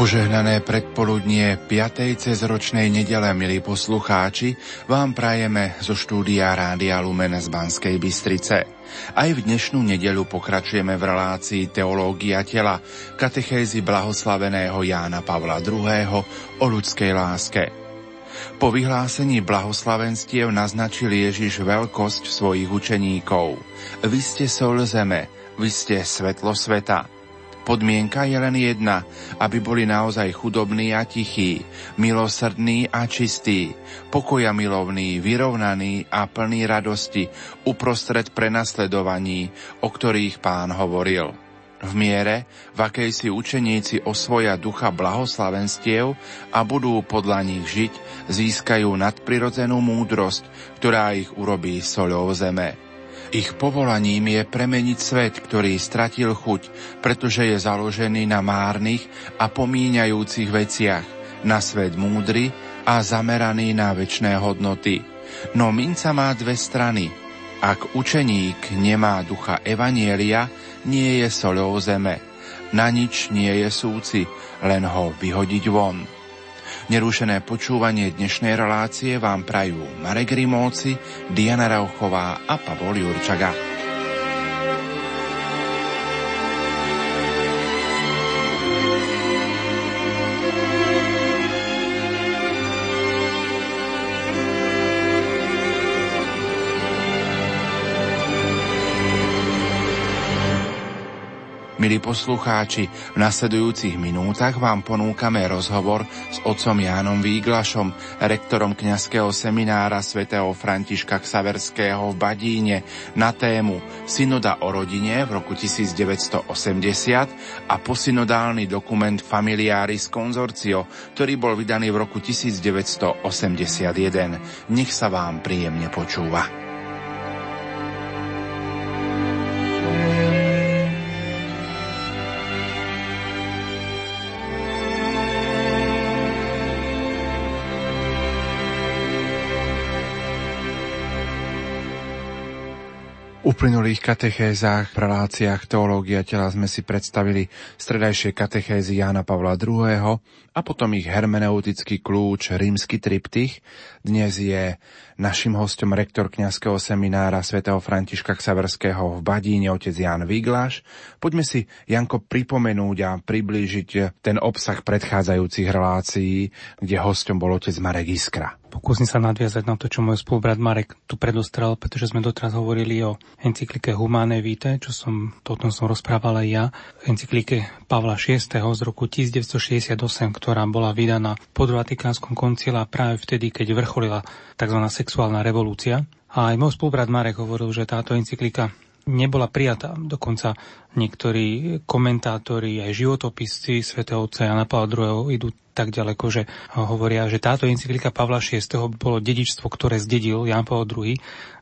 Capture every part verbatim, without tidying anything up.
Požehnané predpoludnie piatej cezročnej nedele, milí poslucháči, vám prajeme zo štúdia Rádia Lumene z Banskej Bystrice. Aj v dnešnú nedeľu pokračujeme v relácii Teológia tela, katechézy blahoslaveného Jána Pavla druhého. O ľudskej láske. Po vyhlásení blahoslavenstiev naznačil Ježiš veľkosť svojich učeníkov. Vy ste soľ zeme, vy ste svetlo sveta. Podmienka je len jedna, aby boli naozaj chudobní a tichí, milosrdní a čistí, pokojamilovní, vyrovnaní a plní radosti uprostred prenasledovaní, o ktorých Pán hovoril. V miere, v akej si učeníci osvoja ducha blahoslavenstiev a budú podľa nich žiť, získajú nadprirodzenú múdrosť, ktorá ich urobí soľou zeme. Ich povolaním je premeniť svet, ktorý stratil chuť, pretože je založený na márnych a pomíňajúcich veciach, na svet múdry a zameraný na večné hodnoty. No minca má dve strany. Ak učeník nemá ducha evanjelia, nie je soľou zeme. Na nič nie je súci, len ho vyhodiť von. Nerušené počúvanie dnešnej relácie vám prajú Marek Rimóci, Diana Rauchová a Pavol Jurčaga. Milí poslucháči, v nasledujúcich minútach vám ponúkame rozhovor s otcom Jánom Víglašom, rektorom kňazského seminára svätého Františka Xaverského v Badíne na tému Synoda o rodine v roku devätnásťstoosemdesiat a posynodálny dokument Familiaris Consortio, ktorý bol vydaný v roku devätnásťstoosemdesiatjeden. Nech sa vám príjemne počúva. V uplynulých katechézách, v reláciách Teológia tela sme si predstavili stredajšie katechézy Jána Pavla druhého. a potom ich hermeneutický kľúč, rímsky triptych. Dnes je našim hostom rektor kňazského seminára svätého Františka Xaverského v Badíne, otec Ján Víglaš. Poďme si, Janko, pripomenúť a priblížiť ten obsah predchádzajúcich relácií, kde hostom bol otec Marek Iskra. Pokúsim sa nadviazať na to, čo môj spolubrat Marek tu predostrel, pretože sme doteraz hovorili o encyklike Humanae Vitae, čo som, to o tom som rozprával aj ja, encyklike Pavla šiesteho. z roku devätnásťstošesťdesiatosem, ktorá bola vydaná po Druhom vatikánskom koncile práve vtedy, keď vrcholila tzv. Sexuálna revolúcia. A aj môj spolubrat Marek hovoril, že táto encyklika nebola prijatá. Dokonca niektorí komentátori, aj životopisci svätého otca Jána Pavla druhého. idú tak ďaleko, že hovoria, že táto encyklika Pavla šiesteho. bolo dedičstvo, ktoré zdedil Ján Pavol druhý.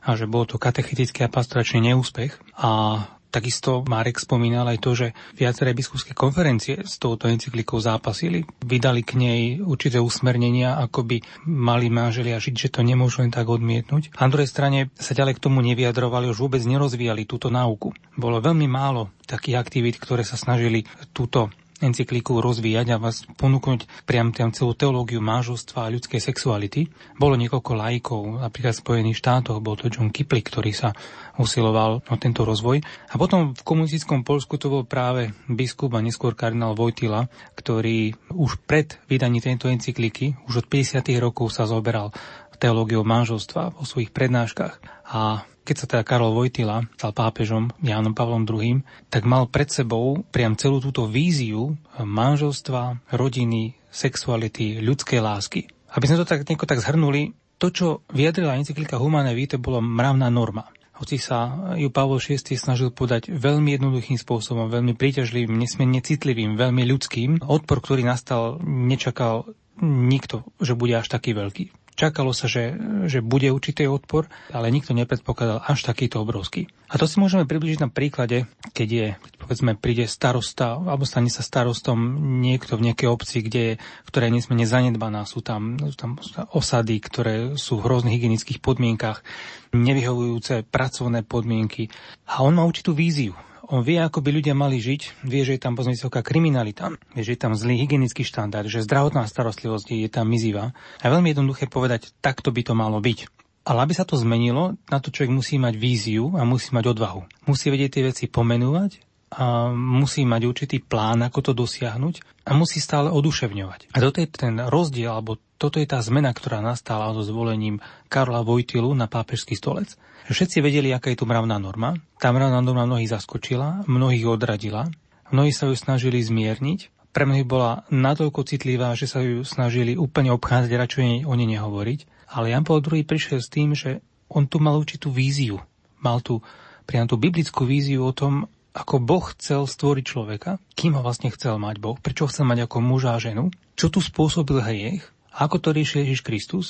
a že bol to katechetický a pastoračný neúspech. A takisto Marek spomínal aj to, že viaceré biskupské konferencie s touto encyklikou zápasili, vydali k nej určité usmernenia, ako by mali manželia žiť, že to nemôžu len tak odmietnúť. A na druhej strane sa ďalej k tomu nevyjadrovali, už vôbec nerozvíjali túto náuku. Bolo veľmi málo takých aktivít, ktoré sa snažili túto encykliku rozvíjať a vás ponúknuť priam tam celú teológiu manželstva a ľudskej sexuality. Bolo niekoľko laikov, napríklad v Spojených štátoch bol to John Kipling, ktorý sa usiloval o tento rozvoj. A potom v komunistickom Poľsku to bol práve biskup a neskôr kardinál Wojtyła, ktorý už pred vydaním tejto encykliky, už od päťdesiatych rokov sa zoberal teológiou manželstva vo svojich prednáškach. A keď sa teda Karol Wojtyła stal pápežom Jánom Pavlom druhým, tak mal pred sebou priam celú túto víziu manželstva, rodiny, sexuality, ľudskej lásky. Aby sme to tak nejako tak zhrnuli, to, čo vyjadrila encyklika Humanae Vitae, bola mravná norma. Hoci sa ju Pavol šiesty. snažil podať veľmi jednoduchým spôsobom, veľmi príťažlivým, nesmierne citlivým, veľmi ľudským, odpor, ktorý nastal, nečakal nikto, že bude až taký veľký. Čakalo sa, že, že bude určitý odpor, ale nikto nepredpokladal až takýto obrovský. A to si môžeme približiť na príklade, keď je, povedzme, príde starosta, alebo stane sa starostom niekto v nejakej obci, kde je, ktorá je nesmierne zanedbaná, sú tam, sú tam osady, ktoré sú v hrozných hygienických podmienkach, nevyhovujúce pracovné podmienky. A on má určitú víziu On vie, ako by ľudia mali žiť, vie, že je tam pozme vysoká kriminalita, vie, že je tam zlý hygienický štandard, že zdravotná starostlivosť je tam mizivá. A je veľmi jednoduché povedať, takto by to malo byť. Ale aby sa to zmenilo, na to človek musí mať víziu a musí mať odvahu. Musí vedieť tie veci pomenovať a musí mať určitý plán, ako to dosiahnuť a musí stále oduševňovať. A toto je ten rozdiel, alebo toto je tá zmena, ktorá nastala so zvolením Karola Wojtylu na pápežský stolec. Všetci vedeli, aká je tu mravná norma. Tá mravná norma mnohých zaskočila, mnohých odradila, mnohí sa ju snažili zmierniť. Pre mnohých bola natoľko citlivá, že sa ju snažili úplne obchádzať, radšej o nej nehovoriť. Ale Ján Pavol druhý prišiel s tým, že on tu mal určitú víziu. Mal tu priam tú biblickú víziu o tom, ako Boh chcel stvoriť človeka, kým ho vlastne chcel mať Boh, prečo chcel mať ako muža a ženu, čo tu spôsobil hriech, ako to riešil Ježiš Kristus,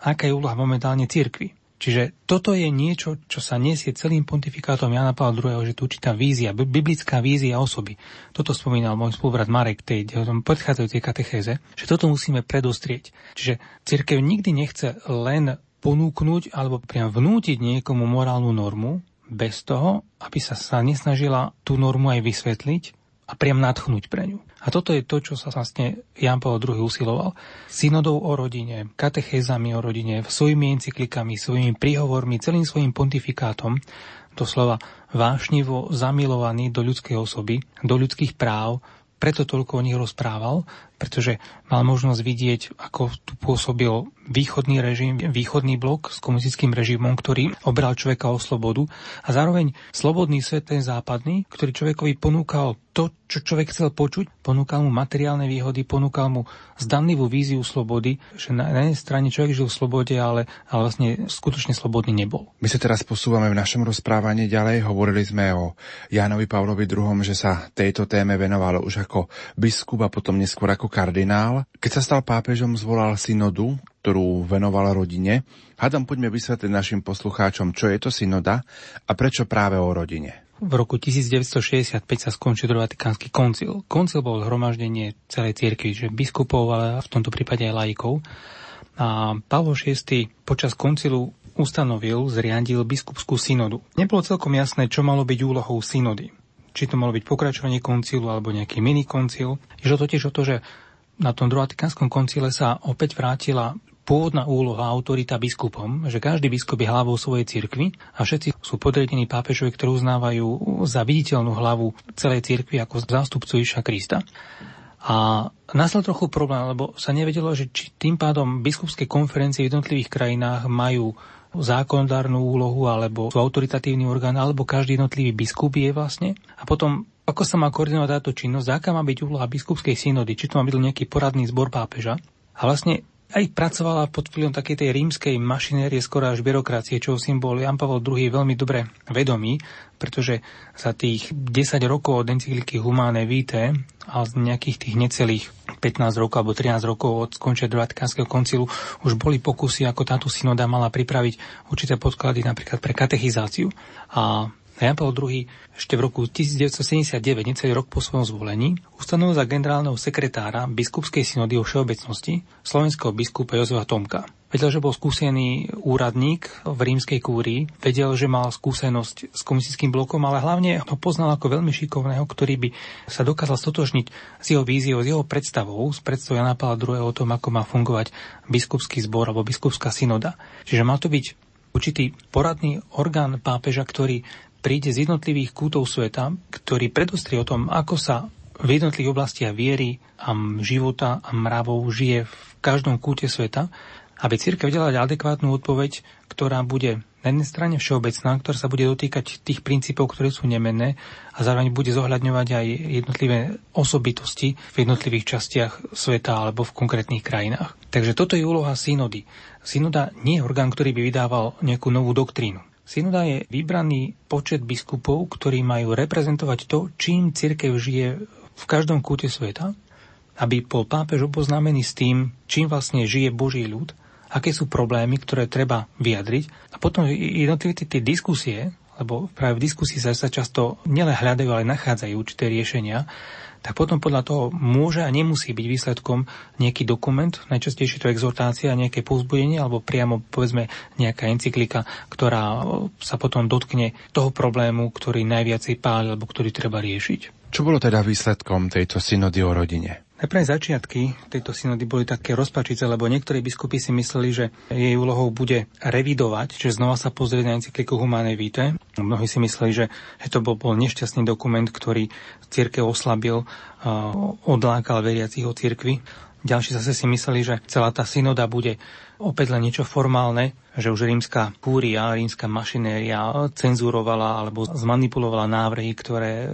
aká je úloha momentálne cirkvi. Čiže toto je niečo, čo sa nesie celým pontifikátom Jána Pavla druhého., že tu určitá vízia, biblická vízia osoby. Toto spomínal môj spolubrat Marek v tej predchádzajúcej katechéze, že toto musíme predostrieť. Čiže cirkev nikdy nechce len ponúknuť alebo priam vnútiť niekomu morálnu normu, bez toho, aby sa sa nesnažila tú normu aj vysvetliť a priam nadchnúť pre ňu. A toto je to, čo sa vlastne Ján Pavol druhý. Usiloval. Synodou o rodine, katechézami o rodine, svojimi encyklikami, svojimi príhovormi, celým svojim pontifikátom, doslova vášnivo zamilovaný do ľudskej osoby, do ľudských práv, preto toľko o nich rozprával, pretože mal možnosť vidieť, ako tu pôsobil východný režim, východný blok s komunistickým režimom, ktorý obral človeka o slobodu a zároveň slobodný svet, ten západný, ktorý človekovi ponúkal to, čo človek chcel počuť, ponúkal mu materiálne výhody, ponúkal mu zdanlivú víziu slobody, že na jednej strane človek žil v slobode, ale, ale vlastne skutočne slobodný nebol. My sa teraz posúvame v našom rozprávaní ďalej. Hovorili sme o Jánovi Pavlovi druhom., že sa tejto téme venovalo už ako biskup a potom neskôr ako kardinál. Keď sa stal pápežom, zvolal synodu, ktorú venovala rodine. Hádam, poďme vysvetliť našim poslucháčom, čo je to synoda a prečo práve o rodine. V roku devätnásťstošesťdesiatpäť sa skončil Druhý vatikánsky koncil. Koncil bol zhromaždenie celej cirkvi, že biskupov, ale v tomto prípade aj laikov. A Pavol šiesty počas koncilu ustanovil, zriadil biskupskú synodu. Nebolo celkom jasné, čo malo byť úlohou synody. Či to malo byť pokračovanie koncilu alebo nejaký minikoncil. Išlo totiž o to, že na tom Druhom vatikánskom koncile sa opäť vrátila pôvodná úloha autorita biskupom, že každý biskup je hlavou svojej cirkvi a všetci sú podriadení pápežovi, ktorú uznávajú za viditeľnú hlavu celej cirkvi ako zástupcu Ježiša Krista. A nastal trochu problém, lebo sa nevedelo, že či tým pádom biskupské konferencie v jednotlivých krajinách majú zákonodárnu úlohu alebo sú autoritatívny orgán, alebo každý jednotlivý biskup je vlastne. A potom, ako sa má koordinovať táto činnosť, aká má byť úloha biskupskej synody, či to má byť nejaký poradný zbor pápeža. A vlastne aj pracovala pod vplyvom takej tej rímskej mašinérie, skoro až byrokracie, čo symbol Ján Pavol druhý. Veľmi dobre vedomý, pretože za tých desať rokov od encykliky Humanae Vitae a z nejakých tých necelých pätnásť rokov alebo trinásť rokov od skončenia Druhého vatikánskeho koncilu už boli pokusy, ako táto synoda mala pripraviť určité podklady napríklad pre katechizáciu. A Ján Pavol druhý. ešte v roku devätnásťstosedemdesiatdeväť, necelý rok po svojom zvolení, ustanovil za generálneho sekretára biskupskej synody o všeobecnosti slovenského biskupa Jozefa Tomka. Vedel, že bol skúsený úradník v rímskej kúrii, vedel, že mal skúsenosť s komunistickým blokom, ale hlavne ho poznal ako veľmi šikovného, ktorý by sa dokázal stotožniť s jeho víziou, s jeho predstavou, s predstavou Jana Pavla druhého. O tom, ako má fungovať biskupský zbor alebo biskupská synoda. Čiže mal to byť určitý poradný orgán pápeža, ktorý príde z jednotlivých kútov sveta, ktorý predostrie o tom, ako sa v jednotlivých oblastiach viery a života a mravov žije v každom kúte sveta, aby cirkev vedela dať adekvátnu odpoveď, ktorá bude na jednej strane všeobecná, ktorá sa bude dotýkať tých princípov, ktoré sú nemenné a zároveň bude zohľadňovať aj jednotlivé osobitosti v jednotlivých častiach sveta alebo v konkrétnych krajinách. Takže toto je úloha synody. Synoda nie je orgán, ktorý by vydával nejakú novú doktrínu. Synoda je vybraný počet biskupov, ktorí majú reprezentovať to, čím cirkev žije v každom kúte sveta, aby bol pápež oboznámený s tým, čím vlastne žije Boží ľud, aké sú problémy, ktoré treba vyjadriť. A potom jednotlivé tie diskusie, lebo práve v diskusii sa, sa často nielen hľadajú, ale nachádzajú určité riešenia, tak potom podľa toho môže a nemusí byť výsledkom nejaký dokument, najčastejšie to exhortácia, nejaké povzbudenie alebo priamo povedzme nejaká encyklika, ktorá sa potom dotkne toho problému, ktorý najviac páli alebo ktorý treba riešiť. Čo bolo teda výsledkom tejto synody o rodine? Najprv začiatky tejto synody boli také rozpačice, lebo niektorí biskupi si mysleli, že jej úlohou bude revidovať, čiže znova sa pozrieť na encykliku Humanae Vitae. Mnohí si mysleli, že to bol, bol nešťastný dokument, ktorý cirkev oslabil, odlákal veriacich od cirkvi. Ďalší zase si mysleli, že celá tá synoda bude opäť len niečo formálne, že už rímska kúria, rímska mašinéria cenzurovala alebo zmanipulovala návrhy, ktoré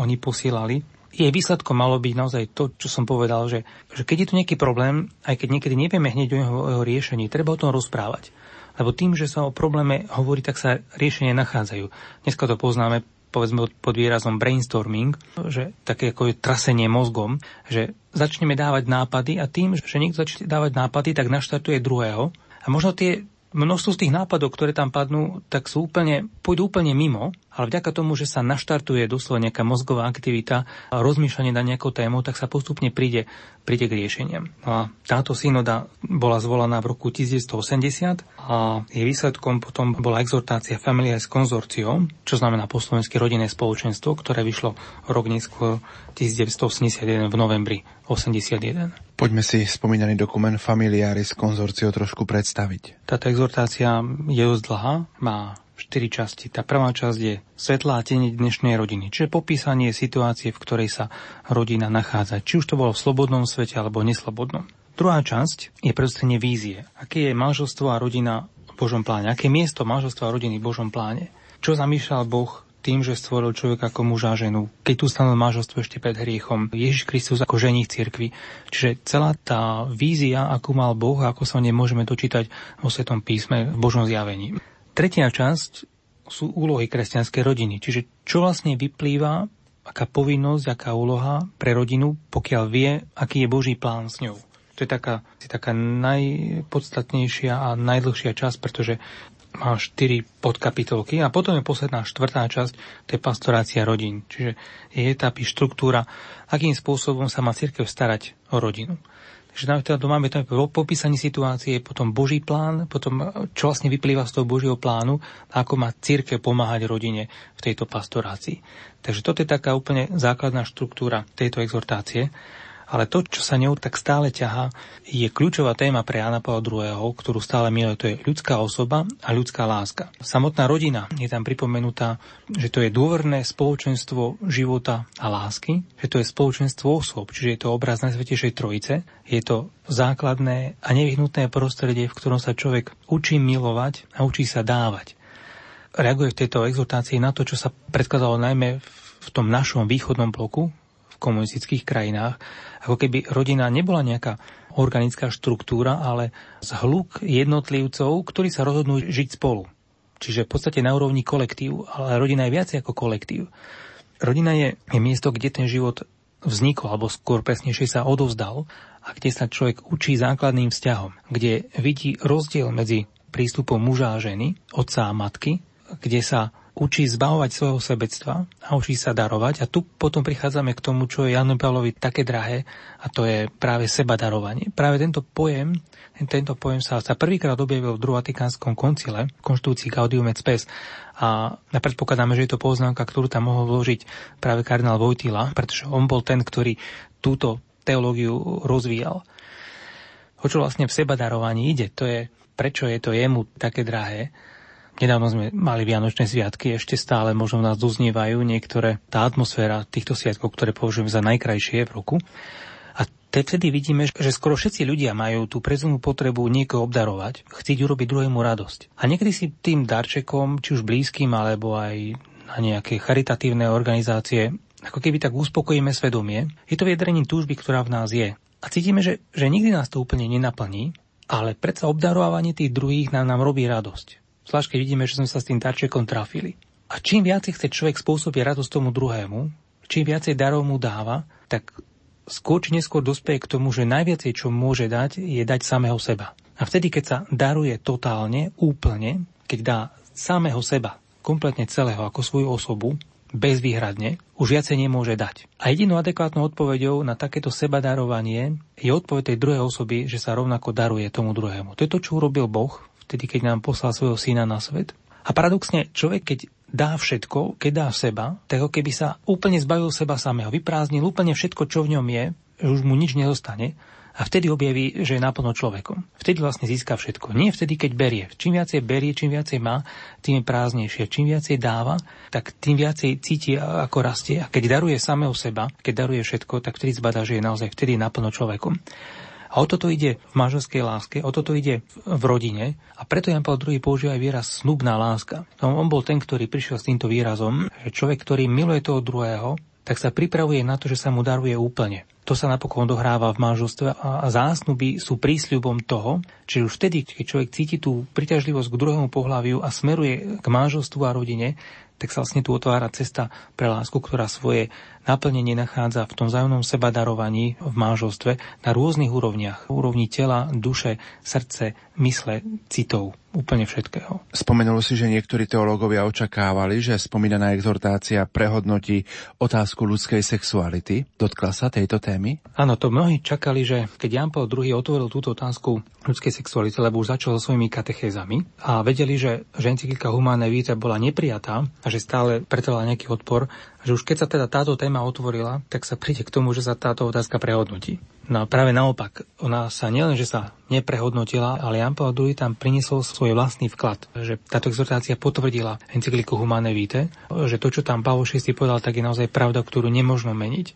oni posílali. Jej výsledkom malo byť naozaj to, čo som povedal, že, že keď je tu nejaký problém, aj keď niekedy nevieme hneď o jeho, o jeho riešení, treba o tom rozprávať. Lebo tým, že sa o probléme hovorí, tak sa riešenia nachádzajú. Dneska to poznáme, povedzme, pod výrazom brainstorming, že také ako je trasenie mozgom, že začneme dávať nápady a tým, že niekto začne dávať nápady, tak naštartuje druhého. A možno tie množstvo z tých nápadov, ktoré tam padnú, tak sú úplne, pôjdu úplne mimo, ale vďaka tomu, že sa naštartuje doslova nejaká mozgová aktivita a rozmýšľanie na nejakou tému, tak sa postupne príde, príde k riešeniam. A táto synoda bola zvolaná v roku devätnásť osemdesiat a jej výsledkom potom bola exhortácia Familiaris Consortio, čo znamená po slovensky rodinné spoločenstvo, ktoré vyšlo rok neskôr devätnásť osemdesiatjeden v novembri osemdesiatjeden. Poďme si spomínaný dokument Familiaris Consortio trošku predstaviť. Táto exhortácia je dosť dlhá, má štyri časti. Tá prvá časť je svetlá tieň dnešnej rodiny, čiže popísanie situácie, v ktorej sa rodina nachádza, či už to bolo v slobodnom svete alebo neslobodnom. Druhá časť je predstavenie vízie. Aké je manželstvo a rodina v Božom pláne? Aké miesto manželstva a rodiny v Božom pláne? Čo zamýšľal Boh tým, že stvoril človeka ako muža a ženu, keď tu stanovil manželstvo ešte pred hriechom, Ježiš Kristus ako ženích cirkvi. Čiže celá tá vízia, akú mal Boh a ako sa o nej môžeme dočítať vo Svätom písme v Božom zjavení. Tretia časť sú úlohy kresťanskej rodiny, čiže čo vlastne vyplýva, aká povinnosť, aká úloha pre rodinu, pokiaľ vie, aký je Boží plán s ňou. To je taká, taká najpodstatnejšia a najdlhšia časť, pretože má štyri podkapitolky a potom je posledná štvrtá časť, to je pastorácia rodín. Čiže je etapy, štruktúra, akým spôsobom sa má cirkev starať o rodinu. Takže teda máme tam popísanie situácie, potom Boží plán, potom čo vlastne vyplýva z toho Božieho plánu a ako má cirkev pomáhať rodine v tejto pastorácii. Takže toto je taká úplne základná štruktúra tejto exhortácie. Ale to, čo sa ňou tak stále ťahá, je kľúčová téma pre Jána Pavla druhého, ktorú stále miluje, to je ľudská osoba a ľudská láska. Samotná rodina je tam pripomenutá, že to je dôverné spoločenstvo života a lásky, že to je spoločenstvo osôb, čiže je to obraz Najsvätejšej Trojice, je to základné a nevyhnutné prostredie, v ktorom sa človek učí milovať a učí sa dávať. Reaguje v tejto exhortácii na to, čo sa predkladalo najmä v tom našom východnom bloku, komunistických krajinách, ako keby rodina nebola nejaká organická štruktúra, ale zhluk jednotlivcov, ktorí sa rozhodnú žiť spolu. Čiže v podstate na úrovni kolektívu, ale rodina je viacej ako kolektív. Rodina je, je miesto, kde ten život vznikol, alebo skôr presnejšie sa odovzdal a kde sa človek učí základným vzťahom, kde vidí rozdiel medzi prístupom muža a ženy, otca a matky, kde sa učí zbavovať svojho sebectva a učí sa darovať. A tu potom prichádzame k tomu, čo je Jánovi Pavlovi také drahé, a to je práve sebadarovanie. Práve tento pojem, tento pojem sa, sa prvýkrát objavil v Druhom vatikánskom koncile, v konštitúcii Gaudium et spes. A predpokladáme, že je to poznámka, ktorú tam mohol vložiť práve kardinál Wojtyła, pretože on bol ten, ktorý túto teológiu rozvíjal. O čo vlastne v sebadarovaní ide? To je, prečo je to jemu také drahé? Nedávno sme mali vianočné sviatky, ešte stále možno nás doznievajú niektoré tá atmosféra týchto sviatkov, ktoré považujem za najkrajšie v roku. A vtedy vidíme, že skoro všetci ľudia majú tú prezumnú potrebu niekoho obdarovať, chcieť urobiť druhému radosť. A niekedy si tým darčekom, či už blízkym, alebo aj na nejaké charitatívne organizácie, ako keby tak uspokojíme svedomie. Je to vyjadrením túžby, ktorá v nás je. A cítime, že, že nikdy nás to úplne nenaplní, ale predsa obdarovanie tých druhých nám, nám robí radosť. Zvlášť keď vidíme, že sme sa s tým darčekom trafili. A čím viacej chce človek spôsobiť radosť tomu druhému, čím viacej darov mu dáva, tak skôr či neskôr dospeje k tomu, že najviacej, čo môže dať, je dať samého seba. A vtedy, keď sa daruje totálne, úplne, keď dá samého seba, kompletne celého ako svoju osobu, bezvýhradne, už viacej nemôže dať. A jedinou adekvátnou odpoveďou na takéto sebadarovanie je odpoveď tej druhej osoby, že sa rovnako daruje tomu druhému. To je to, čo urobil Boh, vtedy, keď nám poslal svojho syna na svet. A paradoxne, človek, keď dá všetko, keď dá seba, tak ako keby sa úplne zbavil seba samého, vyprázdnil úplne všetko, čo v ňom je, že už mu nič nezostane, a vtedy objaví, že je naplno človekom. Vtedy vlastne získa všetko. Nie vtedy, keď berie. Čím viacej berie, čím viacej má, tým je prázdnejšie. Čím viacej dáva, tak tým viacej cíti, ako rastie. A keď daruje samého seba, keď daruje všetko, tak vtedy zbadá, že je naozaj vtedy naplno človekom. A o toto ide v manželskej láske, o toto ide v rodine. A preto Ján Pavol druhý používa aj výraz snubná láska. On bol ten, ktorý prišiel s týmto výrazom, že človek, ktorý miluje toho druhého, tak sa pripravuje na to, že sa mu daruje úplne. To sa napokon dohráva v manželstve a zásnuby sú prísľubom toho, čiže už vtedy, keď človek cíti tú príťažlivosť k druhému pohľaviu a smeruje k manželstvu a rodine, tak sa vlastne tu otvára cesta pre lásku, ktorá svoje naplnenie nachádza v tom vzájomnom sebadarovaní v manželstve na rôznych úrovniach. Úrovni tela, duše, srdce, mysle, citov, úplne všetkého. Spomenulo si, že niektorí teológovia očakávali, že spomínaná exhortácia prehodnotí otázku ľudskej sexuality. Dotkla sa tejto témy? Áno, to mnohí čakali, že keď Ján Pavol druhý otvoril túto otázku ľudskej sexuality, lebo už začal so svojimi katechézami a vedeli, že encyklika Humanae Vitae bola neprijatá a že stále pretrval nejaký odpor, že už keď sa teda táto téma otvorila, tak sa príde k tomu, že sa táto otázka prehodnotí. No práve naopak, ona sa nielen, že sa neprehodnotila, ale Ján Pavol druhý tam priniesol svoj vlastný vklad, že táto exhortácia potvrdila encykliku Humanae Vitae, že to, čo tam Pavol šiesty povedal, tak je naozaj pravda, ktorú nemožno meniť.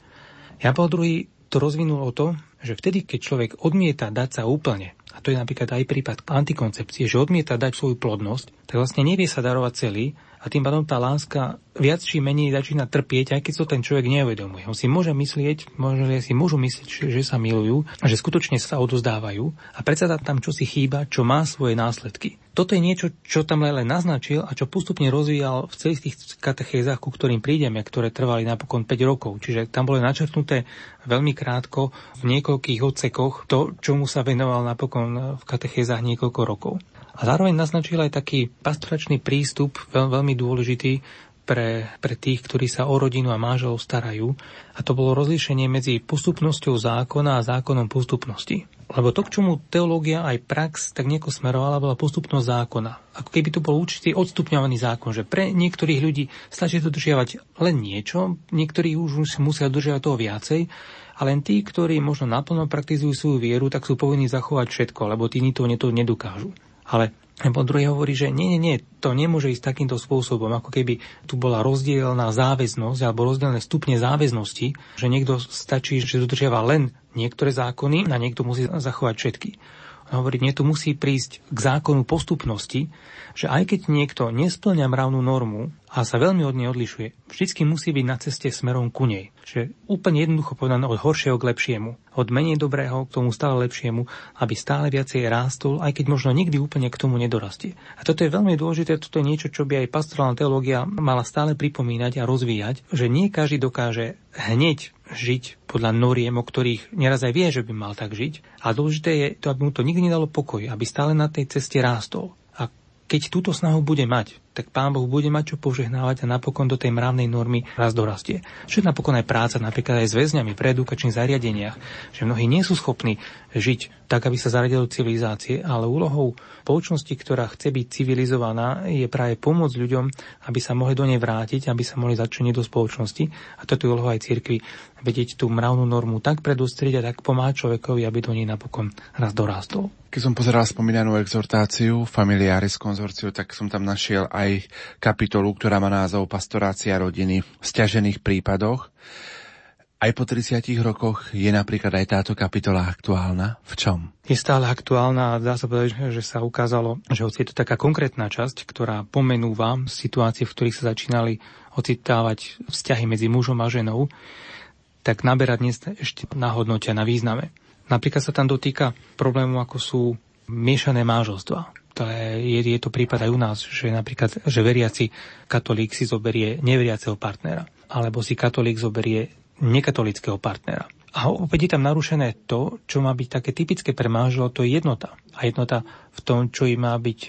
Ján Pavol druhý to rozvinul o to, že vtedy, keď človek odmieta dať sa úplne, a to je napríklad aj prípad antikoncepcie, že odmieta dať svoju plodnosť, tak vlastne nevie sa darovať celý, a tým pádom tá láska viac či menej začína trpieť, aj keď to ten človek neuvedomuje. On si môže myslieť, možno si môžu myslieť, že sa milujú, že skutočne sa odozdávajú a predsa tam čosi chýba, čo má svoje následky. Toto je niečo, čo tam len naznačil a čo postupne rozvíjal v celých tých katechézách, ku ktorým prídeme, ktoré trvali napokon päť rokov. Čiže tam bolo načrtnuté veľmi krátko v niekoľkých odsekoch to, čomu sa venoval napokon v katechézách niekoľko rokov. A zároveň naznačil aj taký pastoračný prístup, veľ, veľmi dôležitý pre, pre tých, ktorí sa o rodinu a manželov starajú. A to bolo rozlíšenie medzi postupnosťou zákona a zákonom postupnosti. Lebo to, k čomu teológia aj prax tak nejako smerovala, bola postupnosť zákona. Ako keby to bol určitý odstupňovaný zákon, že pre niektorých ľudí stačí dodržiavať len niečo, niektorí už musia dodržiavať toho viacej, a len tí, ktorí možno naplno praktizujú svoju vieru, tak sú povinní zachovať všetko, lebo tí to nedokážu. Ale po druhé hovorí, že nie, nie, nie, to nemôže ísť takýmto spôsobom, ako keby tu bola rozdielná záväznosť alebo rozdielne stupne záväznosti, že niekto stačí, že dodržiava len niektoré zákony a niekto musí zachovať všetky. On hovorí, nie, tu musí prísť k zákonu postupnosti, že aj keď niekto nesplňa mravnú normu a sa veľmi od nej odlišuje, vždycky musí byť na ceste smerom ku nej. Čiže úplne jednoducho povedané od horšieho k lepšiemu, od menej dobrého k tomu stále lepšiemu, aby stále viacej rástol, aj keď možno nikdy úplne k tomu nedorastie. A toto je veľmi dôležité, toto je niečo, čo by aj pastorálna teológia mala stále pripomínať a rozvíjať, že nie každý dokáže hneď žiť podľa noriem, o ktorých neraz aj vie, že by mal tak žiť. A dôležité je to, aby mu to nikdy nedalo pokoj, aby stále na tej ceste rástol. A keď túto snahu bude mať, tak Pán Boh bude mať čo požehnávať a napokon do tej mravnej normy raz dorastie. Čo je napokon aj práca, napríklad aj s väzňami pre edukačných zariadeniach, že mnohí nie sú schopní žiť tak, aby sa zaradili do civilizácie, ale úlohou spoločnosti, ktorá chce byť civilizovaná, je práve pomôcť ľuďom, aby sa mohli do nej vrátiť, aby sa mohli začleniť do spoločnosti. A toto je úloha aj cirkvi, vedieť tú mravnú normu tak predostrieť a tak pomáhať človekovi, aby do nej napokon raz dorastol. Keď som pozeral spomínanú exhortáciu Familiaris Consortio, tak som tam našiel aj kapitolu, ktorá má názov Pastorácia rodiny v sťažených prípadoch. Aj po tridsiatich rokoch je napríklad aj táto kapitola aktuálna. V čom? Je stále aktuálna a dá sa povedať, že sa ukázalo, že je to taká konkrétna časť, ktorá pomenúva situácie, v ktorých sa začínali ocitávať vzťahy medzi mužom a ženou, tak naberá dnes ešte na hodnote, na význame. Napríklad sa tam dotýka problémov, ako sú miešané manželstvá. To je, je to prípad aj u nás, že napríklad, že veriaci katolík si zoberie neveriaceho partnera, alebo si katolík zoberie nekatolického partnera. A opäť je tam narušené to, čo má byť také typické pre manželov, to je jednota. A jednota v tom, čo im má byť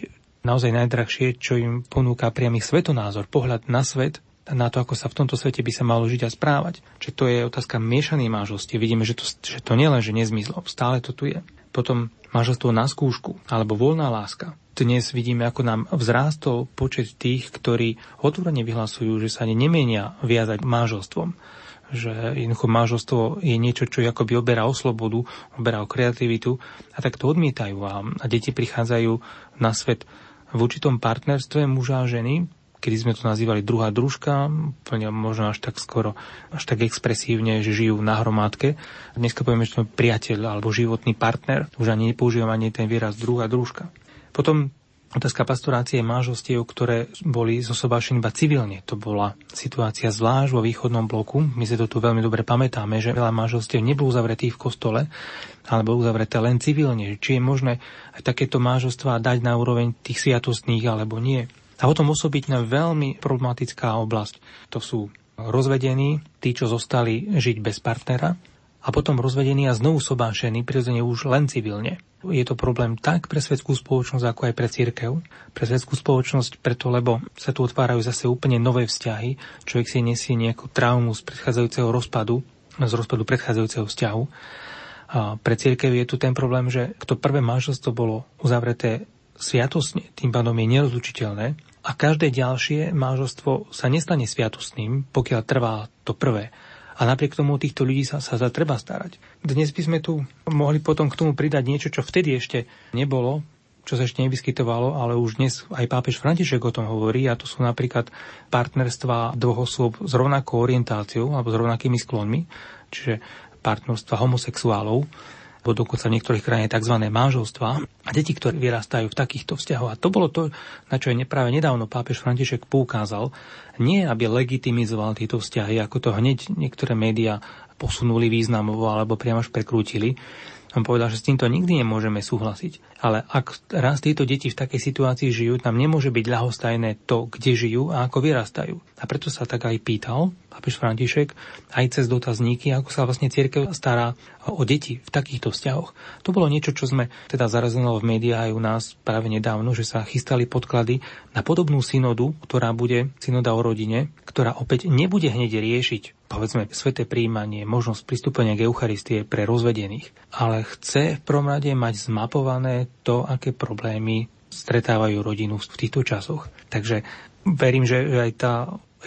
naozaj najdrahšie, čo im ponúka priamy svetonázor, pohľad na svet, na to, ako sa v tomto svete by sa malo žiť a správať. Čiže to je otázka miešanej manželstiev. Vidíme, že to, že to nielen, že nezmizlo, stále to tu je. Potom manželstvo na skúšku, alebo voľná láska. Dnes vidíme, ako nám vzrástol počet tých, ktorí otvorene vyhlasujú, že sa ani nemenia viazať manželstvom. Že jednoducho manželstvo je niečo, čo akoby oberá o slobodu, oberá o kreativitu a tak to odmietajú. A deti prichádzajú na svet v určitom partnerstve muža a ženy, kedy sme to nazývali druhá družka, plne možno až tak skoro, až tak expresívne, že žijú na hromádke. Dneska povieme, že to je priateľ alebo životný partner. Už ani nepoužívam ani ten výraz druhá družka. Potom otázka pastorácie manželstiev, ktoré boli zosobášené iba civilne. To bola situácia zvlášť vo východnom bloku. My si to tu veľmi dobre pamätáme, že veľa manželstiev nebolo uzavretých v kostole, alebo uzavreté len civilne. Či je možné takéto manželstvá dať na úroveň tých sviatostných, alebo nie. A potom osobitne veľmi problematická oblasť. To sú rozvedení, tí, čo zostali žiť bez partnera, a potom rozvedení a znovu sobášení, prirodzene už len civilne. Je to problém tak pre svetskú spoločnosť, ako aj pre cirkev. Pre svetskú spoločnosť preto, lebo sa tu otvárajú zase úplne nové vzťahy. Človek si nesie nejakú traumu z predchádzajúceho rozpadu, z rozpadu predchádzajúceho vzťahu. A pre cirkev je tu ten problém, že kto prvé manželstvo bolo uzavreté sviatostne, tým pádom je nerozlučiteľné a každé ďalšie manželstvo sa nestane sviatostným, pokiaľ trvá to prvé. A napriek tomu týchto ľudí sa, sa za treba starať. Dnes by sme tu mohli potom k tomu pridať niečo, čo vtedy ešte nebolo, čo sa ešte nevyskytovalo, ale už dnes aj pápež František o tom hovorí, a to sú napríklad partnerstva dvoch osôb s rovnakou orientáciou alebo s rovnakými sklonmi, čiže partnerstva homosexuálov, alebo dokonca v niektorých krajinách tzv. Manželstvá a deti, ktoré vyrastajú v takýchto vzťahoch. A to bolo to, na čo je práve nedávno pápež František poukázal. Nie, aby legitimizoval tieto vzťahy, ako to hneď niektoré médiá posunuli významovo alebo priamo až prekrútili. On povedal, že s týmto nikdy nemôžeme súhlasiť. Ale ak raz tieto deti v takej situácii žijú, tam nemôže byť ľahostajné to, kde žijú a ako vyrastajú. A preto sa tak aj pýtal pápež František aj cez dotazníky, ako sa vlastne cirkev stará o deti v takýchto vzťahoch. To bolo niečo, čo sme teda zarazilo v médiách aj u nás práve nedávno, že sa chystali podklady na podobnú synodu, ktorá bude synoda o rodine, ktorá opäť nebude hneď riešiť, povedzme, sväté prijímanie, možnosť pristúpenia k Eucharistie pre rozvedených, ale chce v prvom rade mať zmapované to, aké problémy stretávajú rodinu v týchto časoch. Takže verím, že aj tá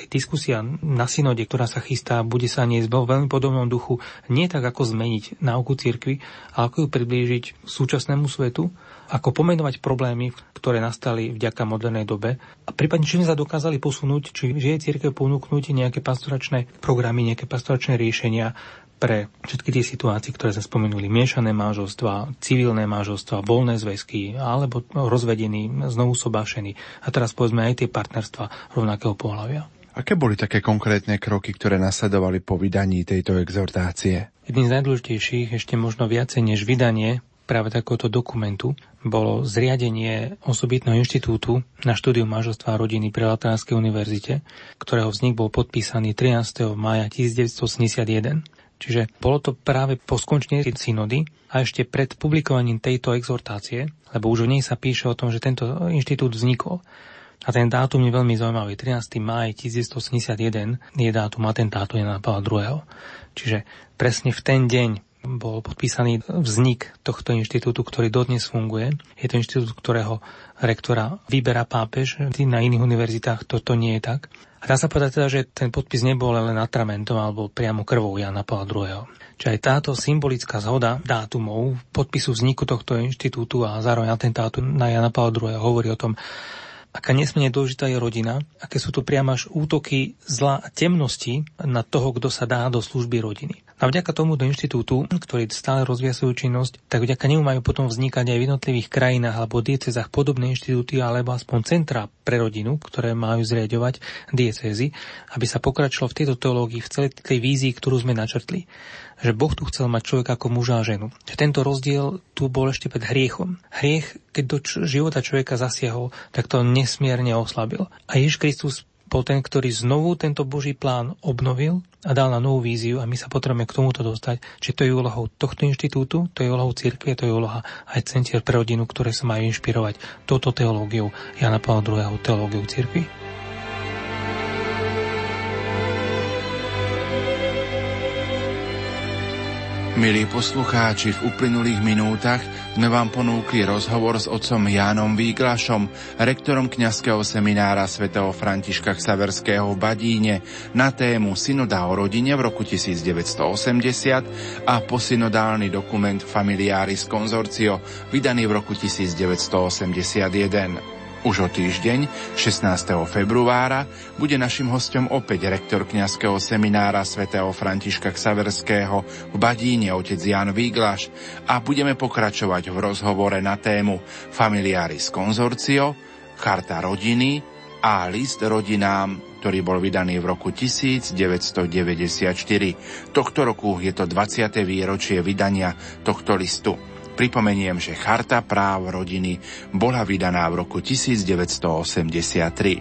diskusia na synode, ktorá sa chystá, bude sa niesť vo veľmi podobnom duchu, nie tak ako zmeniť náuku cirkvi, ale ako ju priblížiť súčasnému svetu, ako pomenovať problémy, ktoré nastali vďaka modernej dobe a prípadne, či sme sa dokázali posunúť, či je cirkev ponúknuť nejaké pastoračné programy, nejaké pastoračné riešenia pre všetky tie situácie, ktoré sme spomenuli, miešané manželstvá, civilné manželstvá, voľné zväzky, alebo rozvedení, znovu sobášení a teraz povedzme aj tie partnerstva rovnakého pohlavia. Aké boli také konkrétne kroky, ktoré nasledovali po vydaní tejto exhortácie? Jedným z najdôležitejších, ešte možno viacej než vydanie práve takéhoto dokumentu, bolo zriadenie osobitného inštitútu na štúdium manželstva a rodiny pri Latérskej univerzite, ktorého vznik bol podpísaný trinásteho mája tisícdeväťstoosemdesiatjeden. Čiže bolo to práve po skončení synody a ešte pred publikovaním tejto exhortácie, lebo už v nej sa píše o tom, že tento inštitút vznikol. A ten dátum je veľmi zaujímavý. trinásteho mája tisícdeväťstoosemdesiatjeden je dátum atentátu Jána Pavla druhého. Čiže presne v ten deň bol podpísaný vznik tohto inštitútu, ktorý dodnes funguje. Je to inštitút, ktorého rektora vyberá pápež. Na iných univerzitách toto nie je tak. A dá sa povedať teda, že ten podpis nebol len atramentom alebo priamo krvou Jána Pavla druhého. Čiže aj táto symbolická zhoda dátumov podpisu vzniku tohto inštitútu a zároveň atentátu na Jána Pavla druhého hovorí o tom, aká nesmierne dôležitá je rodina, aké sú tu priam až útoky zla a temnosti na toho, kto sa dá do služby rodiny. A vďaka tomu do inštitútu, ktorý stále rozvíja svoju činnosť, tak vďaka nemu majú potom vznikať aj v jednotlivých krajinách alebo diecezách podobné inštitúty alebo aspoň centra pre rodinu, ktoré majú zriaďovať diecézy, aby sa pokračilo v tejto teológii, v celej tej vízii, ktorú sme načrtli. Že Boh tu chcel mať človeka ako muža a ženu. Že tento rozdiel tu bol ešte pred hriechom. Hriech, keď do života človeka zasiahol, tak to nesmierne oslabil. A Ježiš Kristus bol ten, ktorý znovu tento Boží plán obnovil a dal na novú víziu a my sa potrebujeme k tomuto dostať. Čiže to je úlohou tohto inštitútu, to je úlohou cirkvi, to je úloha aj centier pre rodinu, ktoré sa majú inšpirovať touto teológiou Jána Pavla druhého, teológiou cirkvi. Milí poslucháči, v uplynulých minútach sme vám ponúkli rozhovor s otcom Jánom Víglašom, rektorom kňazského seminára svätého Františka Xaverského v Badíne na tému Synoda o rodine v roku devätnásťstoosemdesiat a posynodálny dokument Familiaris Consortio, vydaný v roku devätnásťstoosemdesiatjeden. Už o týždeň, šestnásteho februára, bude našim hosťom opäť rektor kňazského seminára svätého Františka Xaverského v Badíne otec Ján Víglaš a budeme pokračovať v rozhovore na tému Familiaris Consortio, Charta rodiny a list rodinám, ktorý bol vydaný v roku devätnásťstodeväťdesiatštyri. Tohto roku je to dvadsiate výročie vydania tohto listu. Pripomeniem, že Charta práv rodiny bola vydaná v roku devätnásťstoosemdesiattri.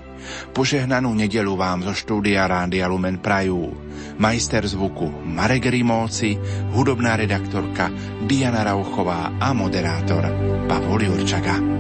Požehnanú nedeľu vám zo štúdia Rádia Lumen prajú majster zvuku Marek Rimóci, hudobná redaktorka Diana Rauchová a moderátor Pavol Jurčaga.